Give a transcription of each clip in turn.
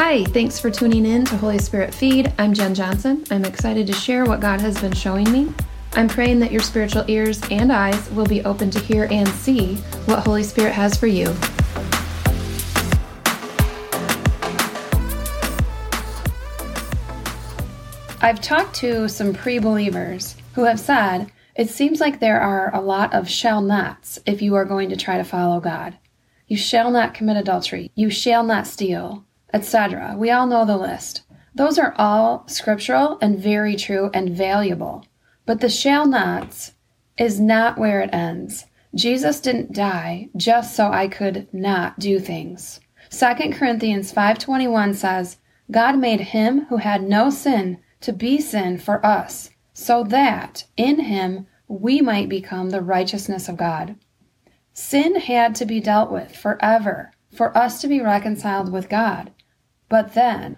Hi, thanks for tuning in to Holy Spirit Feed. I'm Jen Johnson. I'm excited to share what God has been showing me. I'm praying that your spiritual ears and eyes will be open to hear and see what Holy Spirit has for you. I've talked to some pre-believers who have said, it seems like there are a lot of shall nots if you are going to try to follow God. You shall not commit adultery. You shall not steal, etc. We all know the list. Those are all scriptural and very true and valuable. But the shall nots is not where it ends. Jesus didn't die just so I could not do things. 2 Corinthians 5:21 says, God made him who had no sin to be sin for us, so that in him we might become the righteousness of God. Sin had to be dealt with forever for us to be reconciled with God. But then,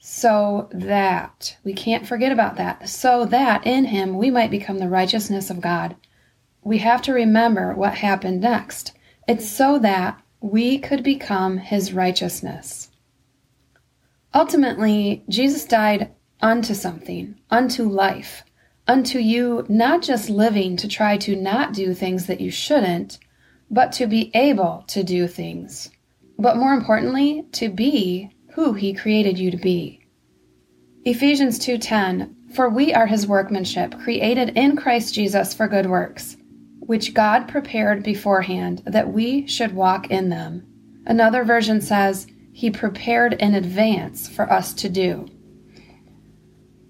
so that, we can't forget about that, so that in him we might become the righteousness of God. We have to remember what happened next. It's so that we could become his righteousness. Ultimately, Jesus died unto something, unto life, unto you not just living to try to not do things that you shouldn't, but to be able to do things, but more importantly, to be who he created you to be. Ephesians 2:10, for we are his workmanship, created in Christ Jesus for good works, which God prepared beforehand that we should walk in them. Another version says, he prepared in advance for us to do.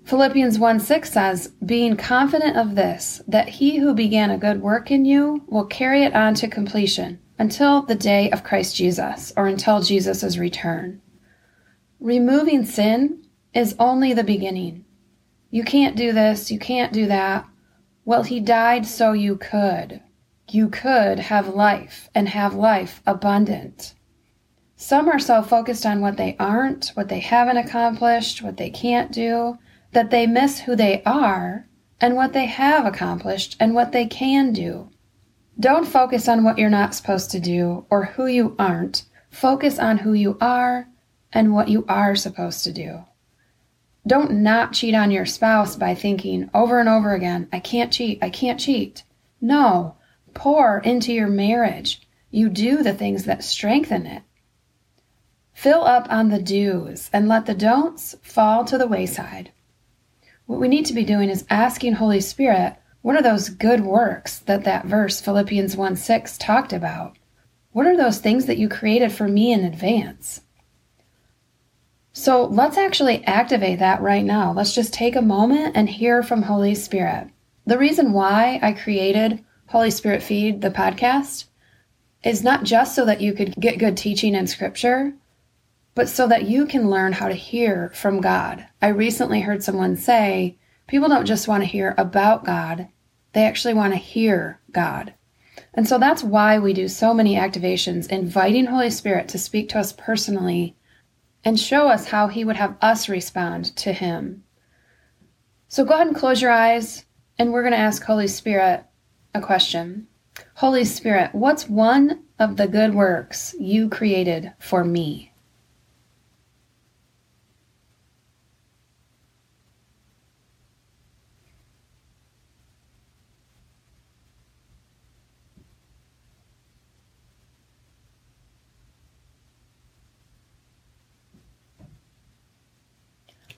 Philippians 1:6 says, being confident of this, that he who began a good work in you will carry it on to completion until the day of Christ Jesus, or until Jesus' return. Removing sin is only the beginning. You can't do this, you can't do that. Well, he died so you could. You could have life and have life abundant. Some are so focused on what they aren't, what they haven't accomplished, what they can't do, that they miss who they are and what they have accomplished and what they can do. Don't focus on what you're not supposed to do or who you aren't. Focus on who you are and what you are supposed to do. Don't not cheat on your spouse by thinking over and over again, I can't cheat, I can't cheat. No, pour into your marriage. You do the things that strengthen it. Fill up on the do's and let the don'ts fall to the wayside. What we need to be doing is asking Holy Spirit, what are those good works that verse Philippians 1:6 talked about? What are those things that you created for me in advance? So let's actually activate that right now. Let's just take a moment and hear from Holy Spirit. The reason why I created Holy Spirit Feed, the podcast, is not just so that you could get good teaching in Scripture, but so that you can learn how to hear from God. I recently heard someone say, people don't just want to hear about God, they actually want to hear God. And so that's why we do so many activations, inviting Holy Spirit to speak to us personally and show us how he would have us respond to him. So go ahead and close your eyes, and we're going to ask Holy Spirit a question. Holy Spirit, what's one of the good works you created for me?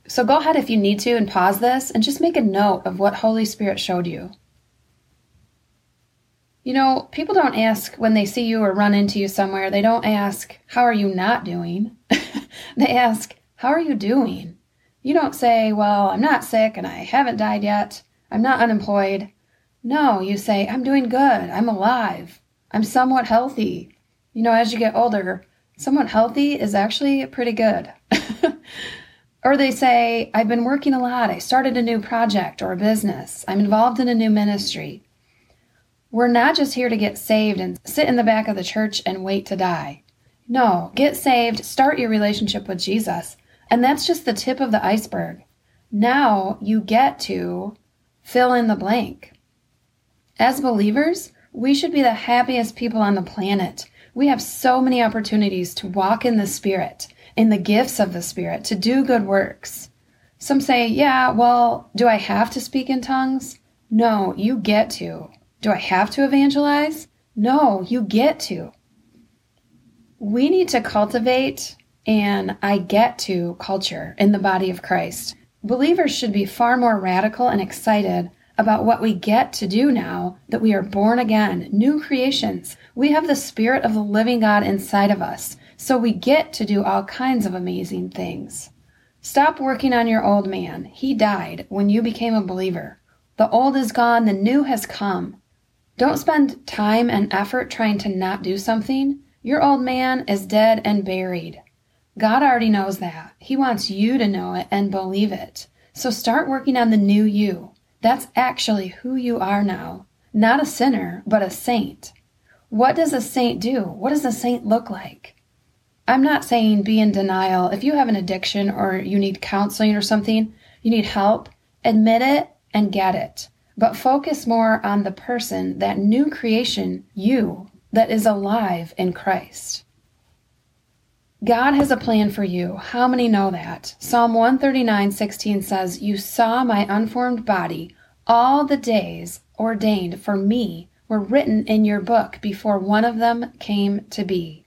So go ahead if you need to and pause this and just make a note of what Holy Spirit showed you. You know, people don't ask when they see you or run into you somewhere, they don't ask, how are you not doing? They ask, how are you doing? You don't say, well, I'm not sick and I haven't died yet. I'm not unemployed. No, you say, I'm doing good. I'm alive. I'm somewhat healthy. You know, as you get older, somewhat healthy is actually pretty good. Or they say, I've been working a lot. I started a new project or a business. I'm involved in a new ministry. We're not just here to get saved and sit in the back of the church and wait to die. No, get saved, start your relationship with Jesus. And that's just the tip of the iceberg. Now you get to fill in the blank. As believers, we should be the happiest people on the planet. We have so many opportunities to walk in the Spirit in the gifts of the Spirit, to do good works. Some say, yeah, well, do I have to speak in tongues? No, you get to. Do I have to evangelize? No, you get to. We need to cultivate an I get to culture in the body of Christ. Believers should be far more radical and excited about what we get to do now that we are born again, new creations. We have the Spirit of the living God inside of us, so we get to do all kinds of amazing things. Stop working on your old man. He died when you became a believer. The old is gone, the new has come. Don't spend time and effort trying to not do something. Your old man is dead and buried. God already knows that. He wants you to know it and believe it. So start working on the new you. That's actually who you are now. Not a sinner, but a saint. What does a saint do? What does a saint look like? I'm not saying be in denial. If you have an addiction or you need counseling or something, you need help, admit it and get it. But focus more on the person, that new creation, you, that is alive in Christ. God has a plan for you. How many know that? Psalm 139:16 says, "You saw my unformed body. All the days ordained for me were written in your book before one of them came to be."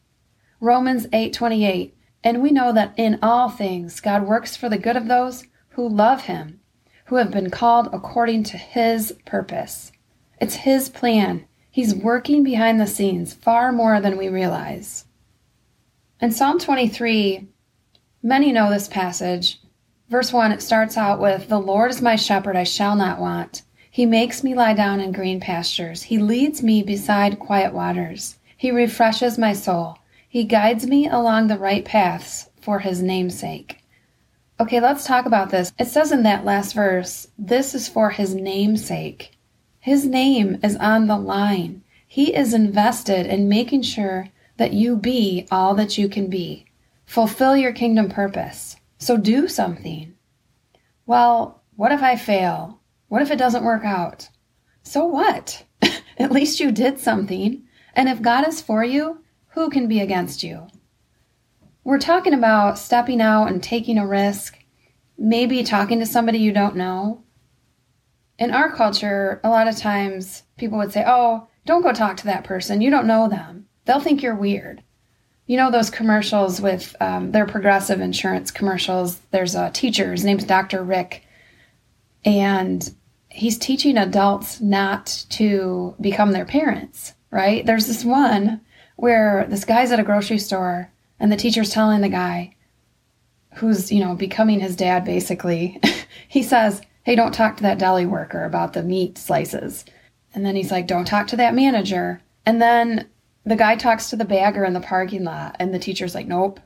Romans 8:28, "And we know that in all things God works for the good of those who love him, who have been called according to his purpose." It's his plan. He's working behind the scenes far more than we realize. In Psalm 23, many know this passage. Verse 1, it starts out with, "The Lord is my shepherd, I shall not want. He makes me lie down in green pastures. He leads me beside quiet waters. He refreshes my soul. He guides me along the right paths for his name's sake." Okay, let's talk about this. It says in that last verse, this is for his name's sake. His name is on the line. He is invested in making sure that you be all that you can be. Fulfill your kingdom purpose. So do something. Well, what if I fail? What if it doesn't work out? So what? At least you did something. And if God is for you, who can be against you? We're talking about stepping out and taking a risk, maybe talking to somebody you don't know. In our culture, a lot of times people would say, "Oh, don't go talk to that person. You don't know them. They'll think you're weird." You know those commercials with their Progressive insurance commercials. There's a teacher, his name's Dr. Rick, and he's teaching adults not to become their parents, right? There's this one where this guy's at a grocery store and the teacher's telling the guy who's, becoming his dad basically, he says, "Hey, don't talk to that deli worker about the meat slices." And then he's like, "Don't talk to that manager." And then the guy talks to the bagger in the parking lot, and the teacher's like, "Nope."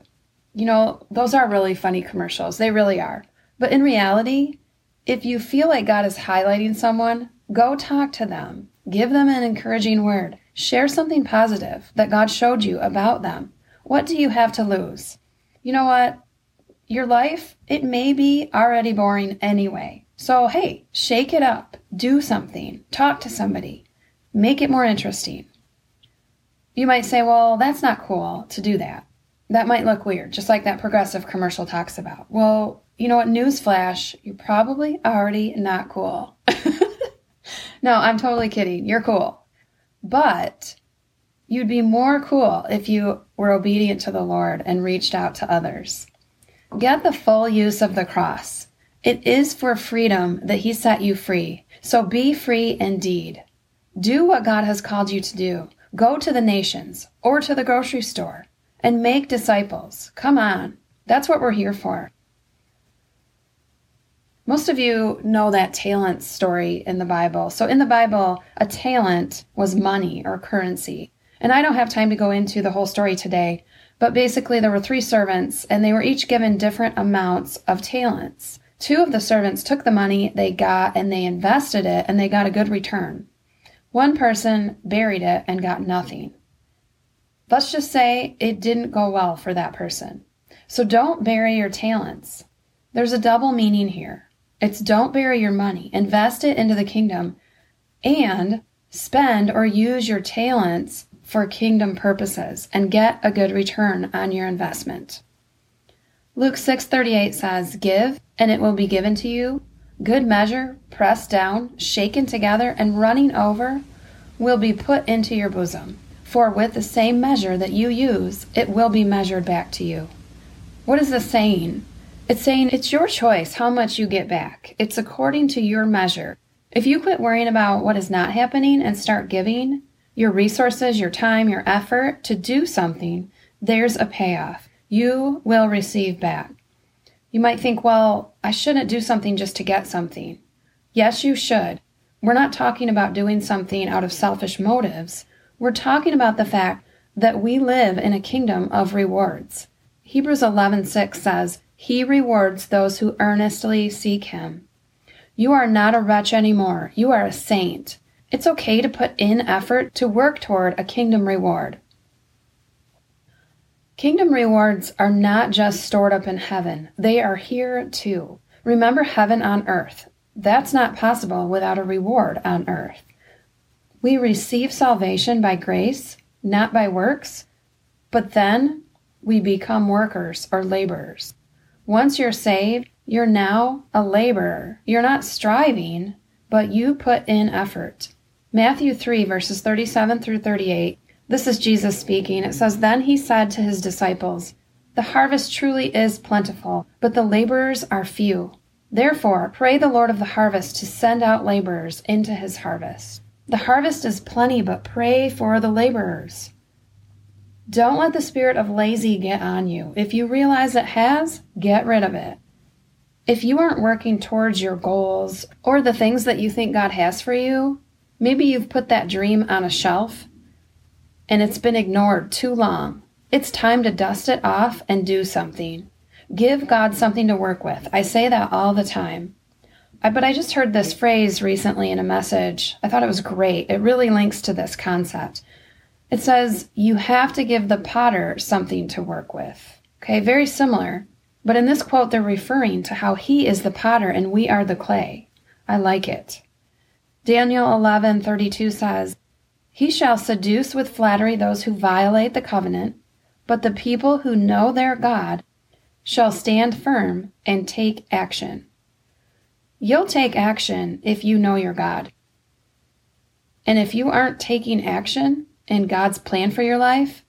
Those are really funny commercials. They really are. But in reality, if you feel like God is highlighting someone, go talk to them. Give them an encouraging word. Share something positive that God showed you about them. What do you have to lose? You know what? Your life, it may be already boring anyway. So, hey, shake it up. Do something. Talk to somebody. Make it more interesting. You might say, "Well, that's not cool to do that. That might look weird," just like that Progressive commercial talks about. Well, you know what? Newsflash, you're probably already not cool. No, I'm totally kidding. You're cool. But you'd be more cool if you were obedient to the Lord and reached out to others. Get the full use of the cross. It is for freedom that he set you free. So be free indeed. Do what God has called you to do. Go to the nations or to the grocery store and make disciples. Come on. That's what we're here for. Most of you know that talent story in the Bible. So in the Bible, a talent was money or currency. And I don't have time to go into the whole story today, but basically there were 3 servants and they were each given different amounts of talents. 2 of the servants took the money they got and they invested it and they got a good return. 1 person buried it and got nothing. Let's just say it didn't go well for that person. So don't bury your talents. There's a double meaning here. It's don't bury your money, invest it into the kingdom, and spend or use your talents for kingdom purposes and get a good return on your investment. Luke 6:38 says, "Give, and it will be given to you. Good measure, pressed down, shaken together, and running over, will be put into your bosom. For with the same measure that you use, it will be measured back to you." What is this saying? It's saying it's your choice how much you get back. It's according to your measure. If you quit worrying about what is not happening and start giving your resources, your time, your effort to do something, there's a payoff. You will receive back. You might think, well, I shouldn't do something just to get something. Yes, you should. We're not talking about doing something out of selfish motives. We're talking about the fact that we live in a kingdom of rewards. Hebrews 11:6 says, "He rewards those who earnestly seek him." You are not a wretch anymore. You are a saint. It's okay to put in effort to work toward a kingdom reward. Kingdom rewards are not just stored up in heaven. They are here too. Remember heaven on earth. That's not possible without a reward on earth. We receive salvation by grace, not by works, but then we become workers or laborers. Once you're saved, you're now a laborer. You're not striving, but you put in effort. Matthew 3, verses 37 through 38. This is Jesus speaking. It says, "Then he said to his disciples, 'The harvest truly is plentiful, but the laborers are few. Therefore, pray the Lord of the harvest to send out laborers into his harvest. The harvest is plenty, but pray for the laborers.'" Don't let the spirit of lazy get on you. If you realize it has, get rid of it. If you aren't working towards your goals or the things that you think God has for you, maybe you've put that dream on a shelf and it's been ignored too long. It's time to dust it off and do something. Give God something to work with. I say that all the time. But I just heard this phrase recently in a message. I thought it was great. It really links to this concept. It says, you have to give the potter something to work with. Okay, very similar. But in this quote, they're referring to how he is the potter and we are the clay. I like it. Daniel 11:32 says, "He shall seduce with flattery those who violate the covenant, but the people who know their God shall stand firm and take action." You'll take action if you know your God. And if you aren't taking action in God's plan for your life,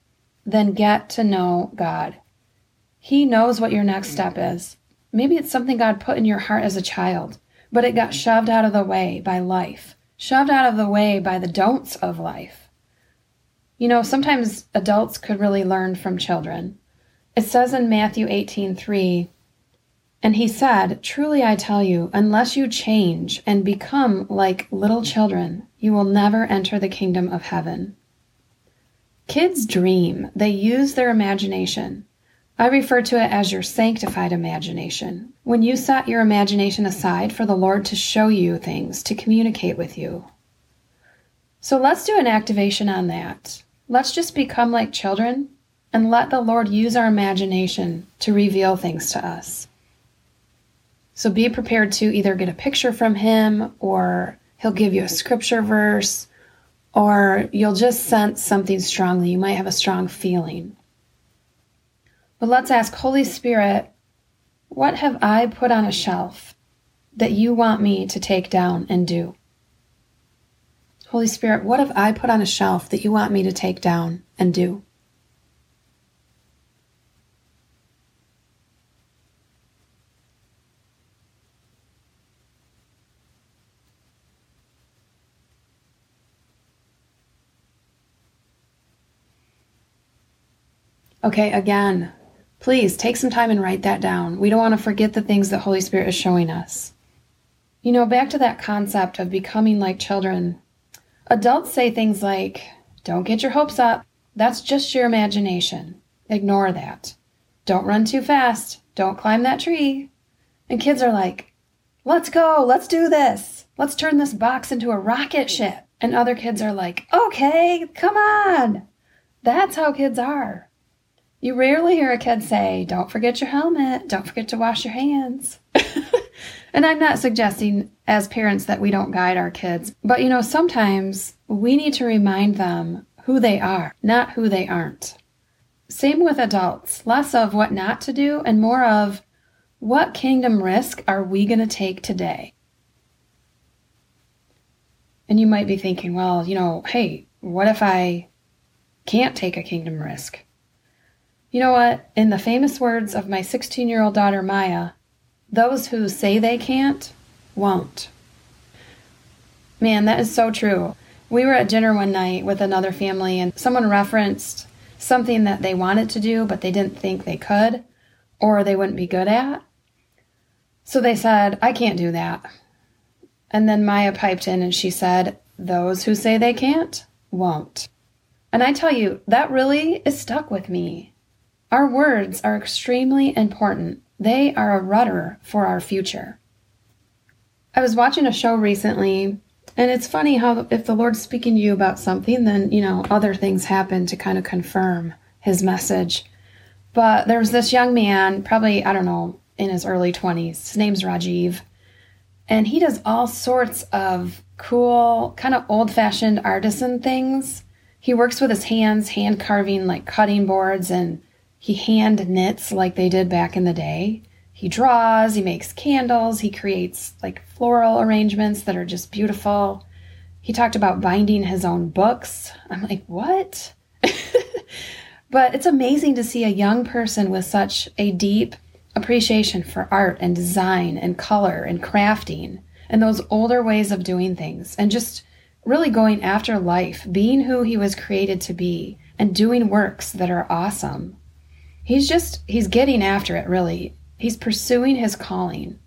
then get to know God. He knows what your next step is. Maybe it's something God put in your heart as a child, but it got shoved out of the way by life, shoved out of the way by the don'ts of life. You know, sometimes adults could really learn from children. It says in Matthew 18:3, "And he said, 'Truly I tell you, unless you change and become like little children, you will never enter the kingdom of heaven.'" Kids dream. They use their imagination. I refer to it as your sanctified imagination. When you set your imagination aside for the Lord to show you things, to communicate with you. So let's do an activation on that. Let's just become like children and let the Lord use our imagination to reveal things to us. So be prepared to either get a picture from him, or he'll give you a scripture verse, or you'll just sense something strongly. You might have a strong feeling. But let's ask, Holy Spirit, what have I put on a shelf that you want me to take down and do? Holy Spirit, what have I put on a shelf that you want me to take down and do? Okay, again, please take some time and write that down. We don't want to forget the things that Holy Spirit is showing us. You know, back to that concept of becoming like children. Adults say things like, don't get your hopes up. That's just your imagination. Ignore that. Don't run too fast. Don't climb that tree. And kids are like, let's go. Let's do this. Let's turn this box into a rocket ship. And other kids are like, okay, come on. That's how kids are. You rarely hear a kid say, don't forget your helmet, don't forget to wash your hands. And I'm not suggesting as parents that we don't guide our kids. But, you know, sometimes we need to remind them who they are, not who they aren't. Same with adults, less of what not to do and more of what kingdom risk are we going to take today? And you might be thinking, well, you know, hey, what if I can't take a kingdom risk? You know what? In the famous words of my 16-year-old daughter, Maya, those who say they can't, won't. Man, that is so true. We were at dinner one night with another family and someone referenced something that they wanted to do, but they didn't think they could or they wouldn't be good at. So they said, I can't do that. And then Maya piped in and she said, those who say they can't, won't. And I tell you, that really is stuck with me. Our words are extremely important. They are a rudder for our future. I was watching a show recently, and it's funny how if the Lord's speaking to you about something, then, you know, other things happen to kind of confirm his message. But there was this young man, probably, I don't know, in his early 20s. His name's Rajiv. And he does all sorts of cool, kind of old-fashioned artisan things. He works with his hands, hand carving like cutting boards, and he hand knits like they did back in the day. He draws, he makes candles, he creates like floral arrangements that are just beautiful. He talked about binding his own books. I'm like, what? But it's amazing to see a young person with such a deep appreciation for art and design and color and crafting and those older ways of doing things and just really going after life, being who he was created to be and doing works that are awesome. He's getting after it, really. He's pursuing his calling.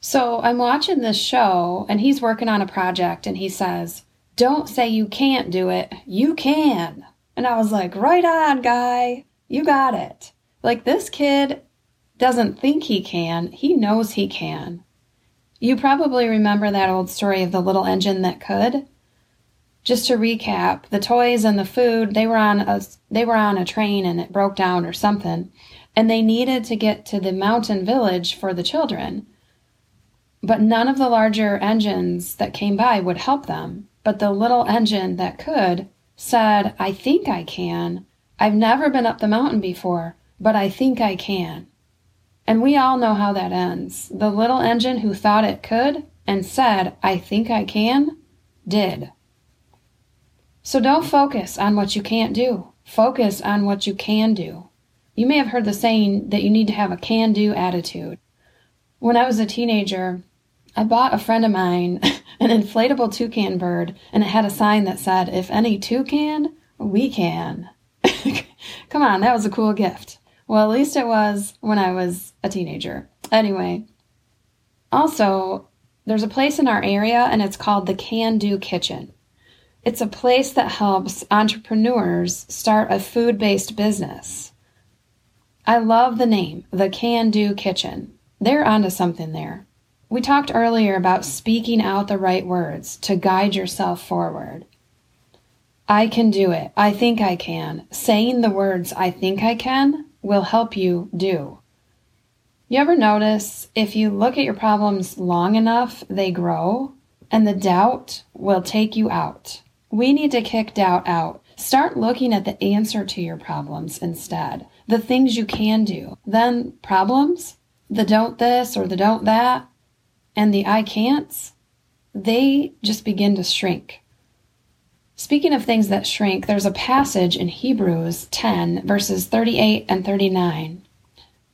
So I'm watching this show and he's working on a project and he says, don't say you can't do it. You can. And I was like, right on, guy. You got it. Like, this kid doesn't think he can. He knows he can. You probably remember that old story of the little engine that could. Just to recap, the toys and the food, they were on a train and it broke down or something. And they needed to get to the mountain village for the children. But none of the larger engines that came by would help them. But the little engine that could said, I think I can. I've never been up the mountain before, but I think I can. And we all know how that ends. The little engine who thought it could and said, I think I can, did. So don't focus on what you can't do. Focus on what you can do. You may have heard the saying that you need to have a can-do attitude. When I was a teenager, I bought a friend of mine an inflatable toucan bird, and it had a sign that said, if any toucan, we can. Come on, that was a cool gift. Well, at least it was when I was a teenager. Anyway, also, there's a place in our area, and it's called the Can-Do Kitchen. It's a place that helps entrepreneurs start a food-based business. I love the name, the Can-Do Kitchen. They're onto something there. We talked earlier about speaking out the right words to guide yourself forward. I can do it. I think I can. Saying the words, I think I can, will help you do. You ever notice if you look at your problems long enough, they grow, and the doubt will take you out. We need to kick doubt out. Start looking at the answer to your problems instead. The things you can do, then problems, the don't this or the don't that, and the I can'ts, they just begin to shrink. Speaking of things that shrink, there's a passage in Hebrews 10, verses 38 and 39,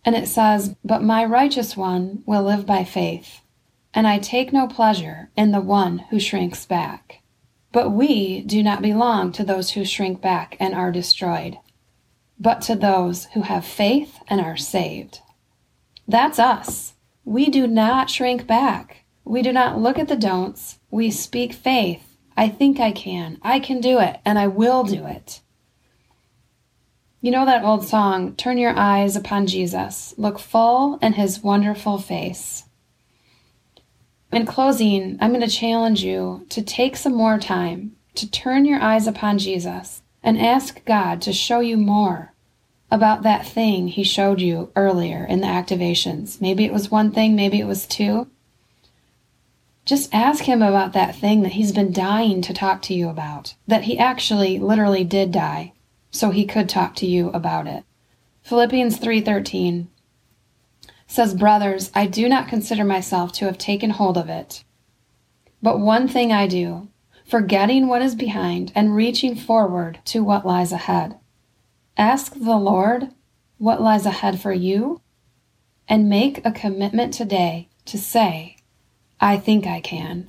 and it says, but my righteous one will live by faith, and I take no pleasure in the one who shrinks back. But we do not belong to those who shrink back and are destroyed, but to those who have faith and are saved. That's us. We do not shrink back. We do not look at the don'ts. We speak faith. I think I can. I can do it, and I will do it. You know that old song, turn your eyes upon Jesus. Look full in his wonderful face. In closing, I'm going to challenge you to take some more time to turn your eyes upon Jesus and ask God to show you more about that thing he showed you earlier in the activations. Maybe it was one thing, maybe it was two. Just ask him about that thing that he's been dying to talk to you about, that he actually literally did die. so he could talk to you about it. Philippians 3:13 says, "Brothers, I do not consider myself to have taken hold of it. But one thing I do, forgetting what is behind and reaching forward to what lies ahead. Ask the Lord what lies ahead for you and make a commitment today to say, I think I can."